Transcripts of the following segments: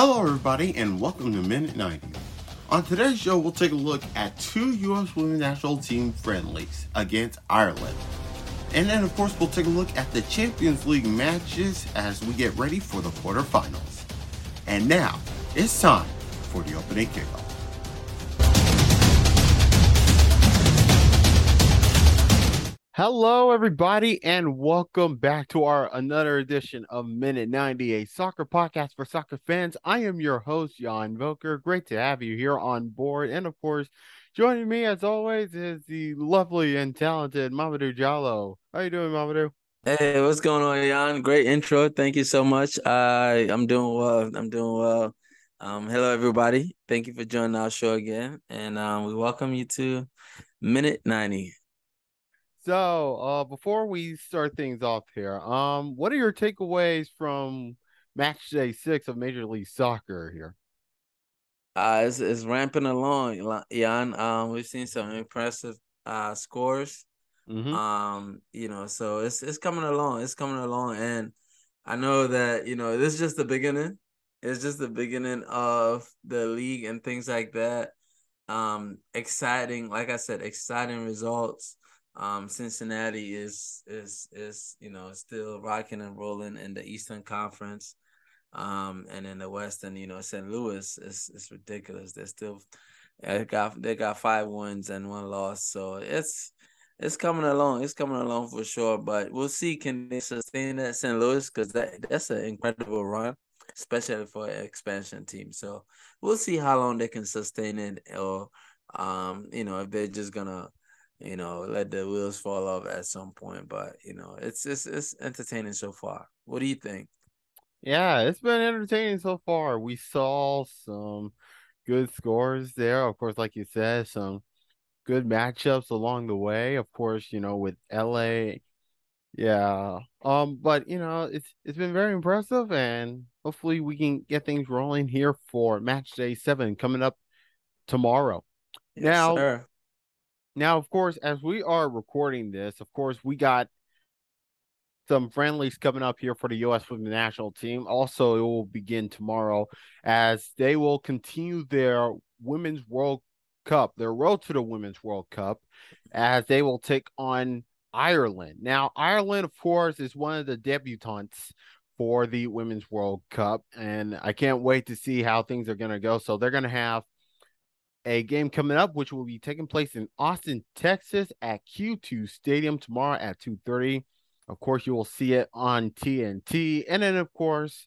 Hello everybody and welcome to Minute 90. On today's show we'll take a look at two U.S. Women's National Team friendlies against Ireland. And then of course we'll take a look at the Champions League matches as we get ready for the quarterfinals. And now, it's time for the opening kickoff. Hello everybody and welcome back to another edition of Minute 90, a soccer podcast for soccer fans. I am your host, Jan Volker. Great to have you here on board. And of course, joining me as always is the lovely and talented Mamadou Jalloh. How you doing, Mamadou? Hey, what's going on, Jan? Great intro. Thank you so much. I'm doing well. Hello everybody. Thank you for joining our show again. And we welcome you to Minute 90. So, before we start things off here, what are your takeaways from match day 6 of Major League Soccer here? It's ramping along, Jan. We've seen some impressive scores. Mm-hmm. So it's coming along. And I know that, this is just the beginning. It's just the beginning of the league and things like that. Exciting, like I said, exciting results. Cincinnati is still rocking and rolling in the Eastern Conference, and in the Western, St. Louis is ridiculous. They're still they got 5 wins and 1 loss, so it's coming along. It's coming along for sure. But we'll see, can they sustain that St. Louis, because that's an incredible run, especially for an expansion team. So we'll see how long they can sustain it, or if they're just gonna let the wheels fall off at some point. But it's entertaining so far. What do you think? Yeah, it's been entertaining so far. We saw some good scores there. Of course, like you said, some good matchups along the way. Of course, with LA. Yeah. But it's been very impressive, and hopefully we can get things rolling here for match day 7 coming up tomorrow. Yes, sir. Now, of course, as we are recording this, of course, we got some friendlies coming up here for the U.S. Women's National Team. Also, it will begin tomorrow as they will continue their Women's World Cup, their road to the Women's World Cup, as they will take on Ireland. Now, Ireland, of course, is one of the debutantes for the Women's World Cup, and I can't wait to see how things are going to go. So they're going to have a game coming up, which will be taking place in Austin, Texas at Q2 Stadium tomorrow at 2:30. Of course, you will see it on TNT. And then, of course,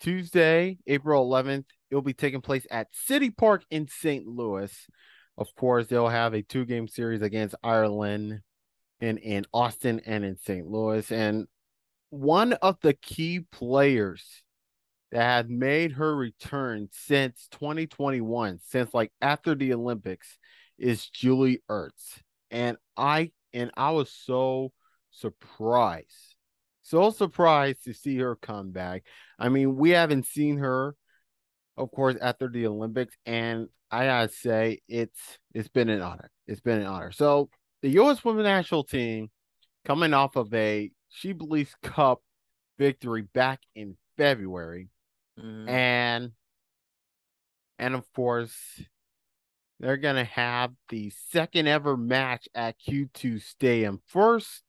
Tuesday, April 11th, it will be taking place at City Park in St. Louis. Of course, they'll have a 2-game series against Ireland in Austin and in St. Louis. And one of the key players that had made her return since 2021, after the Olympics, is Julie Ertz. And I was so surprised to see her come back. I mean, we haven't seen her, of course, after the Olympics, and I gotta say it's been an honor. It's been an honor. So the U.S. Women's National Team, coming off of a She Believes Cup victory back in February. Mm-hmm. And of course, they're going to have the second ever match at Q2 Stadium. First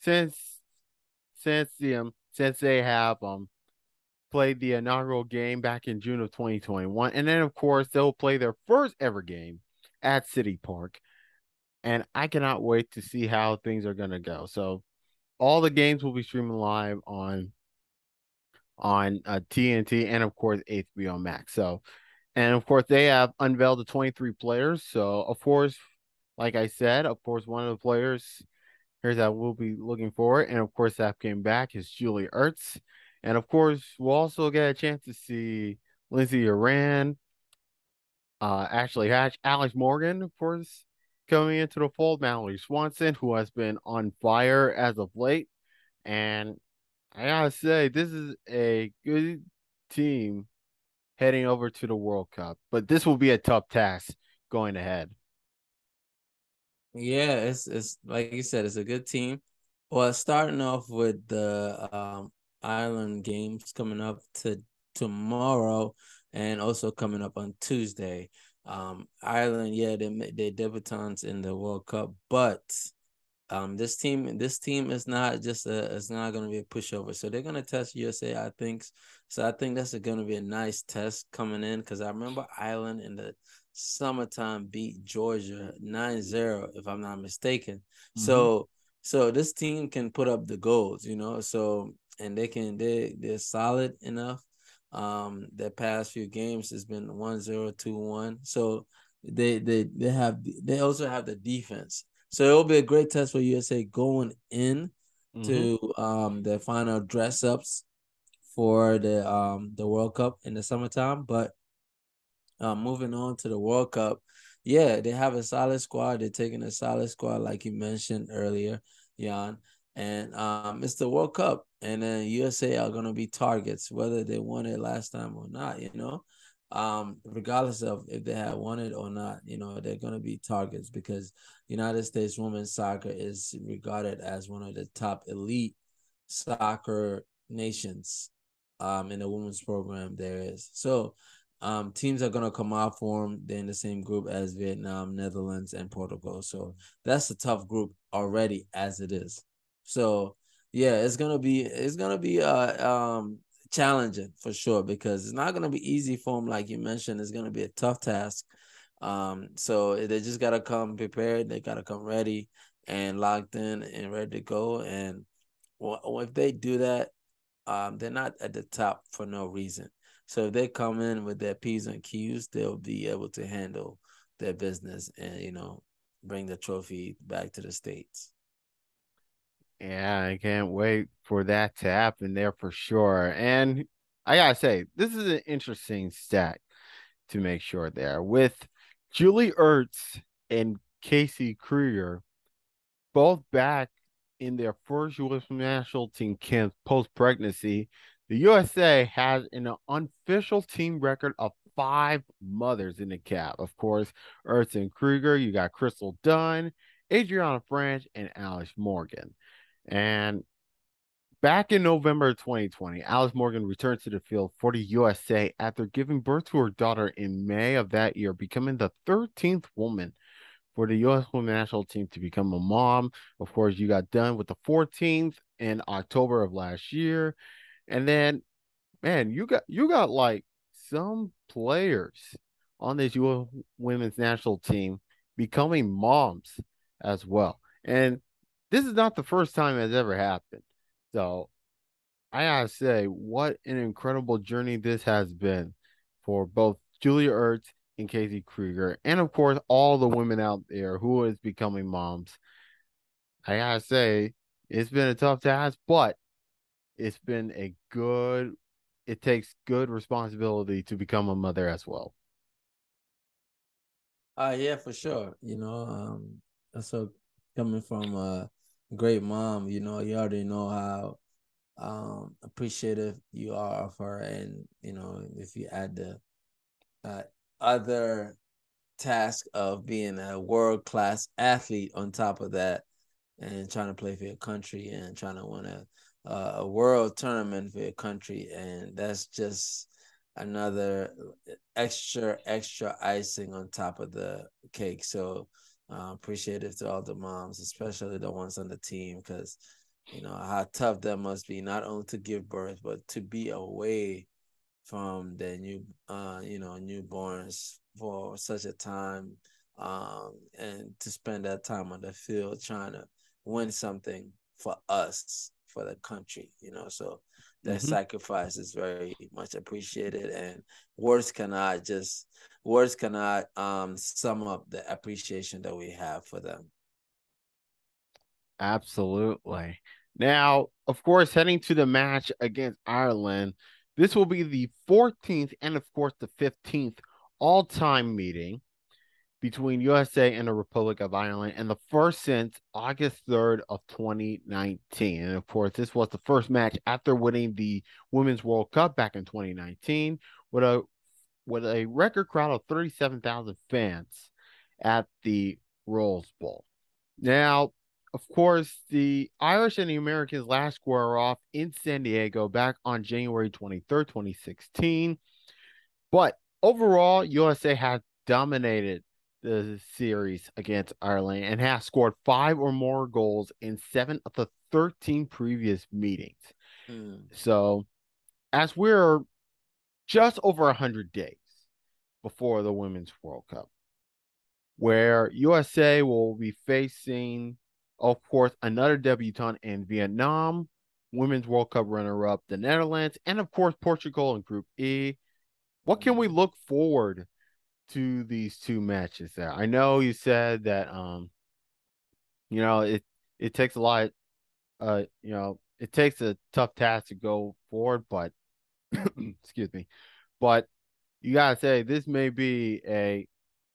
since they have played the inaugural game back in June of 2021. And then, of course, they'll play their first ever game at City Park. And I cannot wait to see how things are going to go. So all the games will be streaming live on TNT and, of course, HBO Max. So, and of course, they have unveiled the 23 players. So, of course, like I said, of course, one of the players here that we'll be looking for, and of course, that came back is Julie Ertz. And of course, we'll also get a chance to see Lindsay Uran, Ashley Hatch, Alex Morgan, of course, coming into the fold, Mallory Swanson, who has been on fire as of late. And I gotta say, this is a good team heading over to the World Cup, but this will be a tough task going ahead. Yeah, it's like you said, it's a good team. Well, starting off with the Ireland games coming up to tomorrow and also coming up on Tuesday. Ireland, yeah, they're debutants in the World Cup, but this team is not just it's not going to be a pushover. So they're going to test USA, I think. So I think that's going to be a nice test coming in, because I remember Ireland in the summertime beat Georgia 9-0, if I'm not mistaken. Mm-hmm. So this team can put up the goals, you know. So and they're solid enough. Their past few games has been 1-0, 2-1. So they also have the defense. So it will be a great test for USA going in to their final dress ups for the World Cup in the summertime. But moving on to the World Cup, yeah, they have a solid squad. They're taking a solid squad, like you mentioned earlier, Jan. And it's the World Cup, and then USA are going to be targets, whether they won it last time or not, you know. Regardless of if they had won it or not, you know, they're going to be targets, because United States women's soccer is regarded as one of the top elite soccer nations in the women's program there is. So teams are going to come out for them. They're in the same group as Vietnam, Netherlands, and Portugal. So that's a tough group already as it is. So yeah, it's gonna be challenging for sure, because it's not gonna be easy for them, like you mentioned. It's gonna be a tough task. So they just gotta come prepared. They gotta come ready and locked in and ready to go. And if they do that, they're not at the top for no reason. So if they come in with their P's and Q's, they'll be able to handle their business and, you know, bring the trophy back to the States. Yeah, I can't wait for that to happen there for sure. And I gotta say, this is an interesting stat to make sure there. With Julie Ertz and Casey Krueger both back in their first U.S. national team camp post-pregnancy, the USA has an unofficial team record of 5 mothers in the cap. Of course, Ertz and Krueger, you got Crystal Dunn, Adriana French, and Alice Morgan. And back in November 2020, Alice Morgan returned to the field for the USA after giving birth to her daughter in May of that year, becoming the 13th woman for the U.S. women's national team to become a mom. Of course, you got done with the 14th in October of last year. And then, man, you got like some players on this U.S. women's national team becoming moms as well. And this is not the first time it's ever happened. So I gotta say, what an incredible journey this has been for both Julia Ertz and Casey Krueger, and of course, all the women out there who is becoming moms. I gotta say, it's been a tough task, but it's been it takes good responsibility to become a mother as well. Yeah, for sure. You know, so coming from great mom, you know, you already know how appreciative you are of her. And, you know, if you add the other task of being a world-class athlete on top of that, and trying to play for your country and trying to win a world tournament for your country, and that's just another extra icing on top of the cake. So appreciative to all the moms, especially the ones on the team, because you know how tough that must be, not only to give birth, but to be away from their newborns for such a time, and to spend that time on the field trying to win something for us, for the country, you know. So that sacrifice is very much appreciated, and words cannot sum up the appreciation that we have for them. Absolutely. Now, of course, heading to the match against Ireland, this will be the 14th and, of course, the 15th all-time meeting between USA and the Republic of Ireland, and the first since August 3rd of 2019. And of course, this was the first match after winning the Women's World Cup back in 2019 with a record crowd of 37,000 fans at the Rose Bowl. Now, Of course, the Irish and the Americans last square off in San Diego back on January 23rd, 2016. But overall, USA has dominated the series against Ireland and has scored 5 or more goals in 7 of the 13 previous meetings. So as we're just over 100 days before the Women's World Cup, where USA will be facing, of course, another debutante in Vietnam, Women's World Cup runner-up, the Netherlands, and, of course, Portugal in Group E. What can we look forward to these two matches there? I know you said that, you know, it takes a lot, you know, it takes a tough task to go forward, but, excuse me, but you got to say this may be a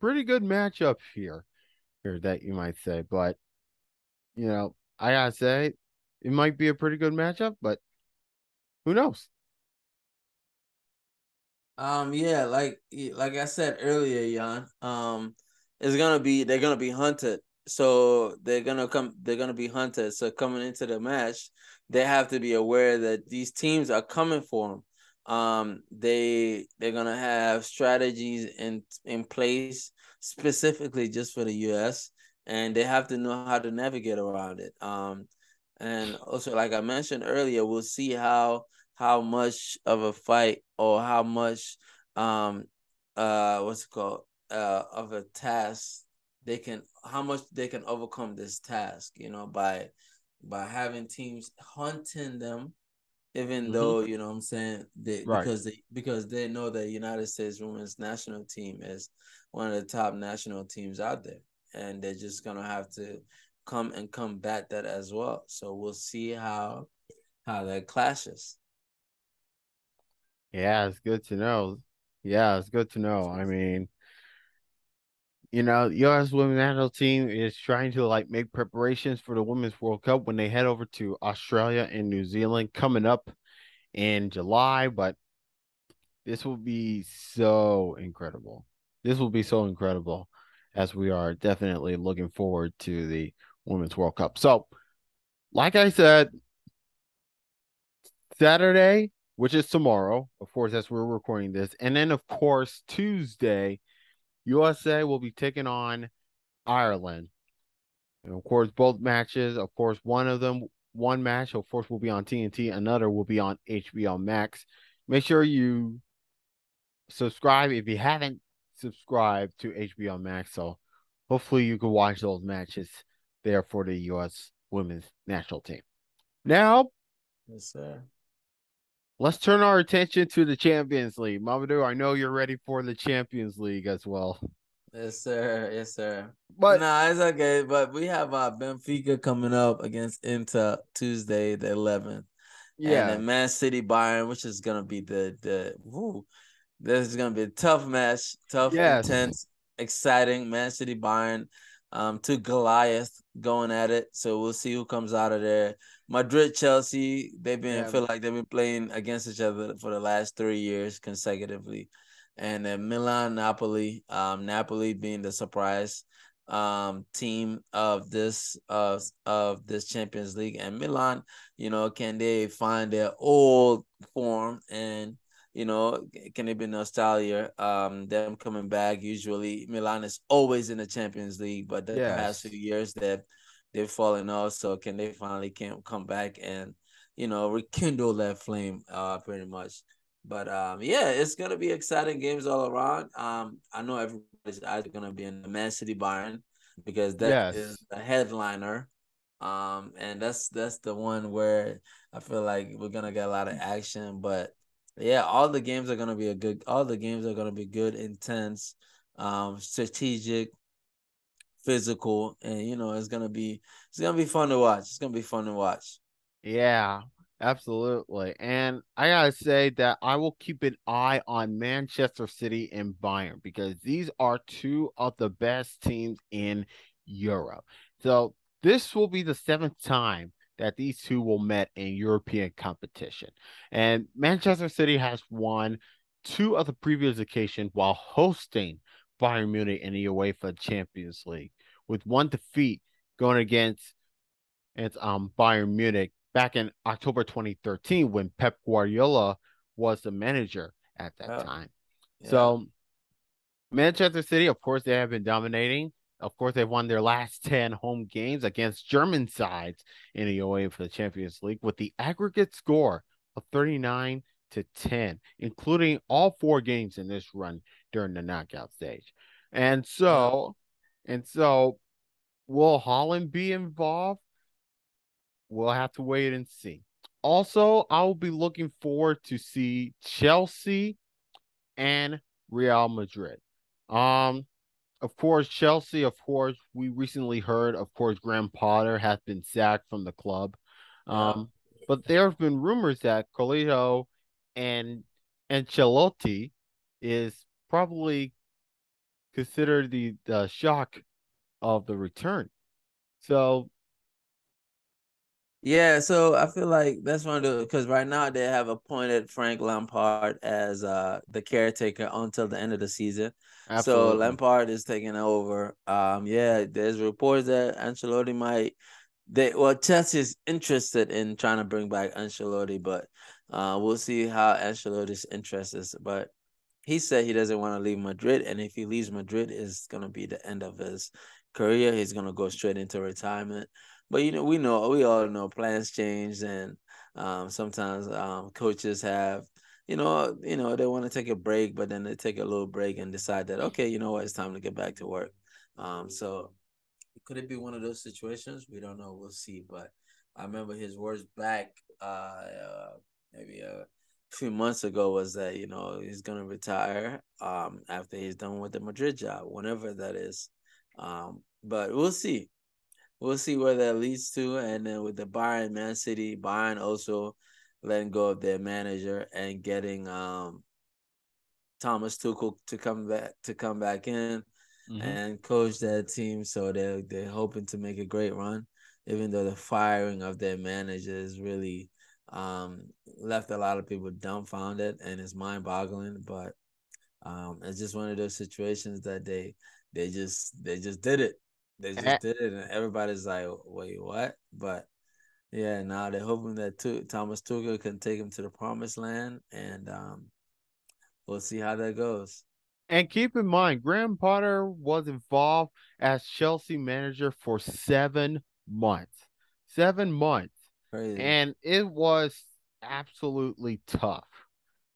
pretty good matchup here that you might say, but, you know, I gotta say, it might be a pretty good matchup, but who knows? Yeah, like I said earlier, Jan, they're gonna be hunted. So they're gonna be hunted. So coming into the match, they have to be aware that these teams are coming for them. They're gonna have strategies in place specifically just for the US. And they have to know how to navigate around it. And also, like I mentioned earlier, we'll see how much of a fight or how much of a task how much they can overcome this task, you know, by having teams hunting them, even though, you know what I'm saying, because they know the United States women's national team is one of the top national teams out there. And they're just going to have to come and combat that as well. So we'll see how that clashes. Yeah, it's good to know. I mean, you know, U.S. women's national team is trying to, like, make preparations for the Women's World Cup when they head over to Australia and New Zealand coming up in July. But this will be so incredible. As we are definitely looking forward to the Women's World Cup. So, like I said, Saturday, which is tomorrow, of course, as we're recording this, and then, of course, Tuesday, USA will be taking on Ireland. And, of course, both matches, of course, one match, of course, will be on TNT. Another will be on HBO Max. Make sure you subscribe if you haven't subscribe to HBO Max, so hopefully you can watch those matches there for the U.S. women's national team. Now, yes, sir. Let's turn our attention to the Champions League. Mamadou, I know you're ready for the Champions League as well. Yes, sir. But no, it's okay. But we have Benfica coming up against Inter Tuesday the 11th. Yeah, and Man City Bayern, which is gonna be this is gonna be a tough match, intense, exciting. Man City Bayern, to Goliath going at it. So we'll see who comes out of there. Madrid, Chelsea, they've been playing against each other for the last 3 years consecutively, and then Milan, Napoli. Napoli being the surprise team of this Champions League, and Milan, you know, can they find their old form and, you know, can it be nostalgia? Them coming back. Usually Milan is always in the Champions League, but the past few years they've fallen off. So can they finally come back and, you know, rekindle that flame pretty much. But yeah, it's gonna be exciting games all around. I know everybody's eyes are gonna be in the Man City Bayern because that is the headliner. And that's the one where I feel like we're gonna get a lot of action, but yeah, all the games are gonna be good, intense, strategic, physical, and, you know, it's gonna be fun to watch. Yeah, absolutely. And I gotta say that I will keep an eye on Manchester City and Bayern because these are two of the best teams in Europe. So this will be the 7th time that these two will met in European competition. And Manchester City has won 2 of the previous occasions while hosting Bayern Munich in the UEFA Champions League, with one defeat going against It's Bayern Munich back in October 2013 when Pep Guardiola was the manager at that time. Yeah. So Manchester City, of course, they have been dominating. Of course, they've won their last 10 home games against German sides in the UEFA for the Champions League with the aggregate score of 39-10, including all four games in this run during the knockout stage. And so will Haaland be involved? We'll have to wait and see. Also, I will be looking forward to see Chelsea and Real Madrid. Of course, Chelsea, of course, we recently heard, of course, Graham Potter has been sacked from the club. But there have been rumors that Carlo and Ancelotti is probably considered the shock of the return. So, yeah, so I feel like that's one of the, because right now they have appointed Frank Lampard as the caretaker until the end of the season. Absolutely. So Lampard is taking over. Yeah, there's reports that Ancelotti might, Chelsea's interested in trying to bring back Ancelotti, but we'll see how Ancelotti's interest is. But he said he doesn't want to leave Madrid, and if he leaves Madrid, it's going to be the end of his career. He's going to go straight into retirement. But, you know, we all know plans change, and sometimes coaches have, you know, they want to take a break, but then they take a little break and decide that, okay, you know what, it's time to get back to work. So could it be one of those situations? We don't know. We'll see. But I remember his words back maybe a few months ago was that, you know, he's going to retire after he's done with the Madrid job, whenever that is. But we'll see. We'll see where that leads to. And then with the Bayern, Man City, Bayern also letting go of their manager and getting Thomas Tuchel to come back in and coach that team. So they're hoping to make a great run, even though the firing of their managers really left a lot of people dumbfounded, and it's mind-boggling. But it's just one of those situations that they just did it. They just did it, and everybody's like, wait, what? But, yeah, now they're hoping that Thomas Tuchel can take him to the promised land, and we'll see how that goes. And keep in mind, Graham Potter was involved as Chelsea manager for 7 months. 7 months. Crazy. And it was absolutely tough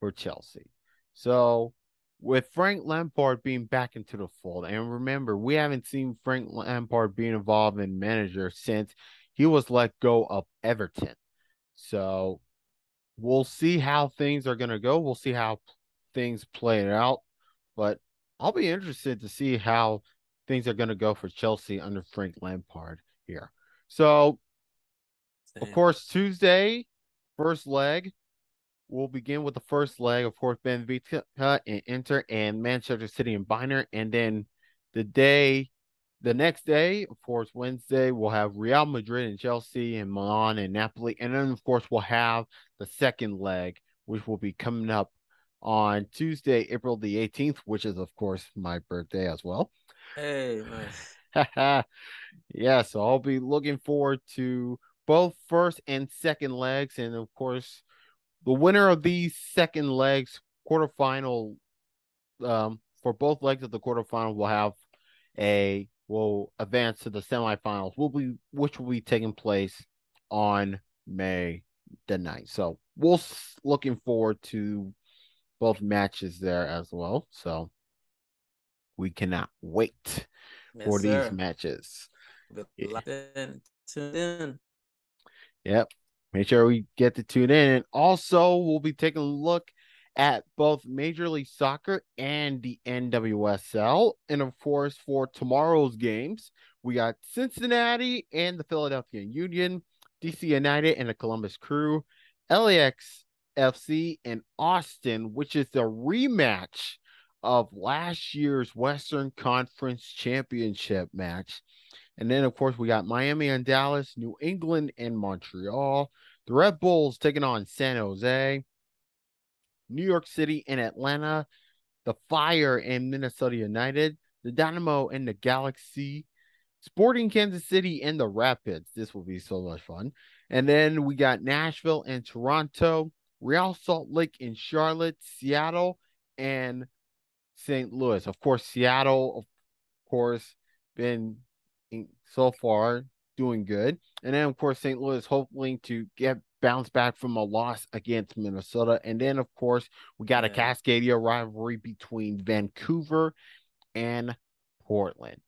for Chelsea. So, with Frank Lampard being back into the fold, and remember, we haven't seen Frank Lampard being involved in manager since he was let go of Everton. So we'll see how things are going to go. We'll see how things play out. But I'll be interested to see how things are going to go for Chelsea under Frank Lampard here. So, of course, Tuesday, first leg. We'll begin with the first leg, of course, Benfica and Inter and Manchester City and Bayern. And then the next day, of course, Wednesday, we'll have Real Madrid and Chelsea and Milan and Napoli. And then, of course, we'll have the second leg, which will be coming up on Tuesday, April the 18th, which is, of course, my birthday as well. Hey, nice. Yeah, so I'll be looking forward to both first and second legs. And, of course, the winner of these second legs quarterfinal, for both legs of the quarterfinal, will advance to the semifinals. Which will be taking place on May the 9th. So we're looking forward to both matches there as well. So we cannot wait for these matches. Tune in. Yep. Make sure we get to tune in. And also, we'll be taking a look at both Major League Soccer and the NWSL. And, of course, for tomorrow's games, we got Cincinnati and the Philadelphia Union, DC United and the Columbus Crew, LAX FC and Austin, which is the rematch of last year's Western Conference Championship match. And then, of course, we got Miami and Dallas, New England and Montreal. The Red Bulls taking on San Jose, New York City and Atlanta, the Fire and Minnesota United, the Dynamo and the Galaxy, Sporting Kansas City and the Rapids. This will be so much fun. And then we got Nashville and Toronto, Real Salt Lake and Charlotte, Seattle and St. Louis. Of course, Seattle, of course, been so far doing good. And then, of course, St. Louis hoping to get bounce back from a loss against Minnesota. And then, of course, we got a Cascadia rivalry between Vancouver and Portland.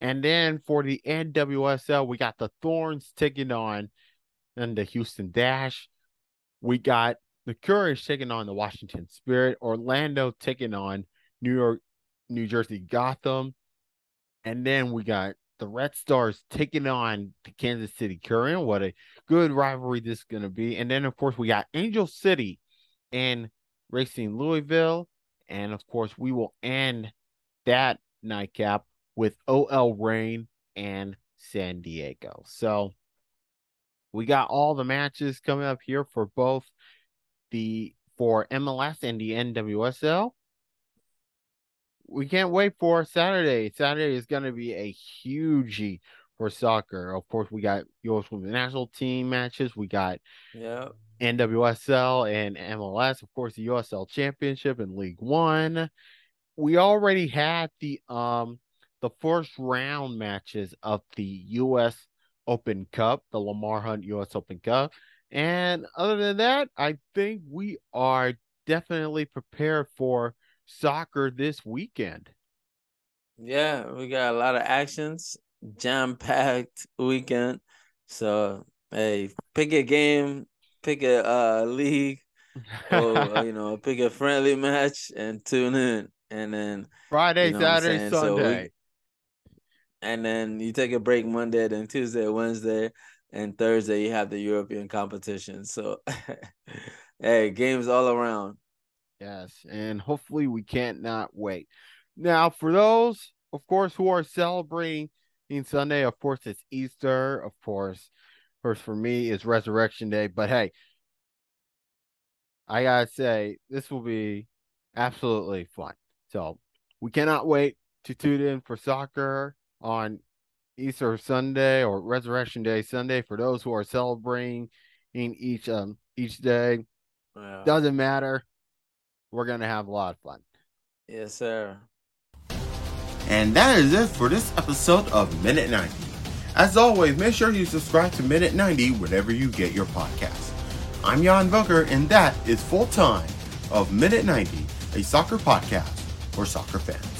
And then for the NWSL, we got the Thorns taking on and the Houston Dash. We got the Courage taking on the Washington Spirit. Orlando taking on New Jersey Gotham. And then we got the Red Stars taking on the Kansas City Current. What a good rivalry this is going to be. And then, of course, we got Angel City and Racing Louisville. And, of course, we will end that nightcap with OL Reign and San Diego. So we got all the matches coming up here for both for MLS and the NWSL. We can't wait for Saturday. Saturday is going to be a huge for soccer. Of course, we got U.S. Women's National Team matches. We got NWSL and MLS. Of course, the USL Championship and League One. We already had the first round matches of the U.S. Open Cup, the Lamar Hunt U.S. Open Cup. And other than that, I think we are definitely prepared for soccer this weekend. Yeah, we got a lot of actions, jam-packed weekend. So hey, pick a game, pick a league, or pick a friendly match and tune in. And then Friday, Saturday, Sunday, and then you take a break Monday, then Tuesday, Wednesday, and Thursday you have the European competition. So hey, games all around. Yes, and hopefully we can't not wait. Now, for those, of course, who are celebrating Sunday, of course, it's Easter. Of course, for me, it's Resurrection Day. But hey, I got to say, this will be absolutely fun. So we cannot wait to tune in for soccer on Easter Sunday or Resurrection Day Sunday. For those who are celebrating in each day, doesn't matter. We're going to have a lot of fun. Yes, sir. And that is it for this episode of Minute 90. As always, make sure you subscribe to Minute 90 whenever you get your podcast. I'm Jan Volker, and that is full time of Minute 90, a soccer podcast for soccer fans.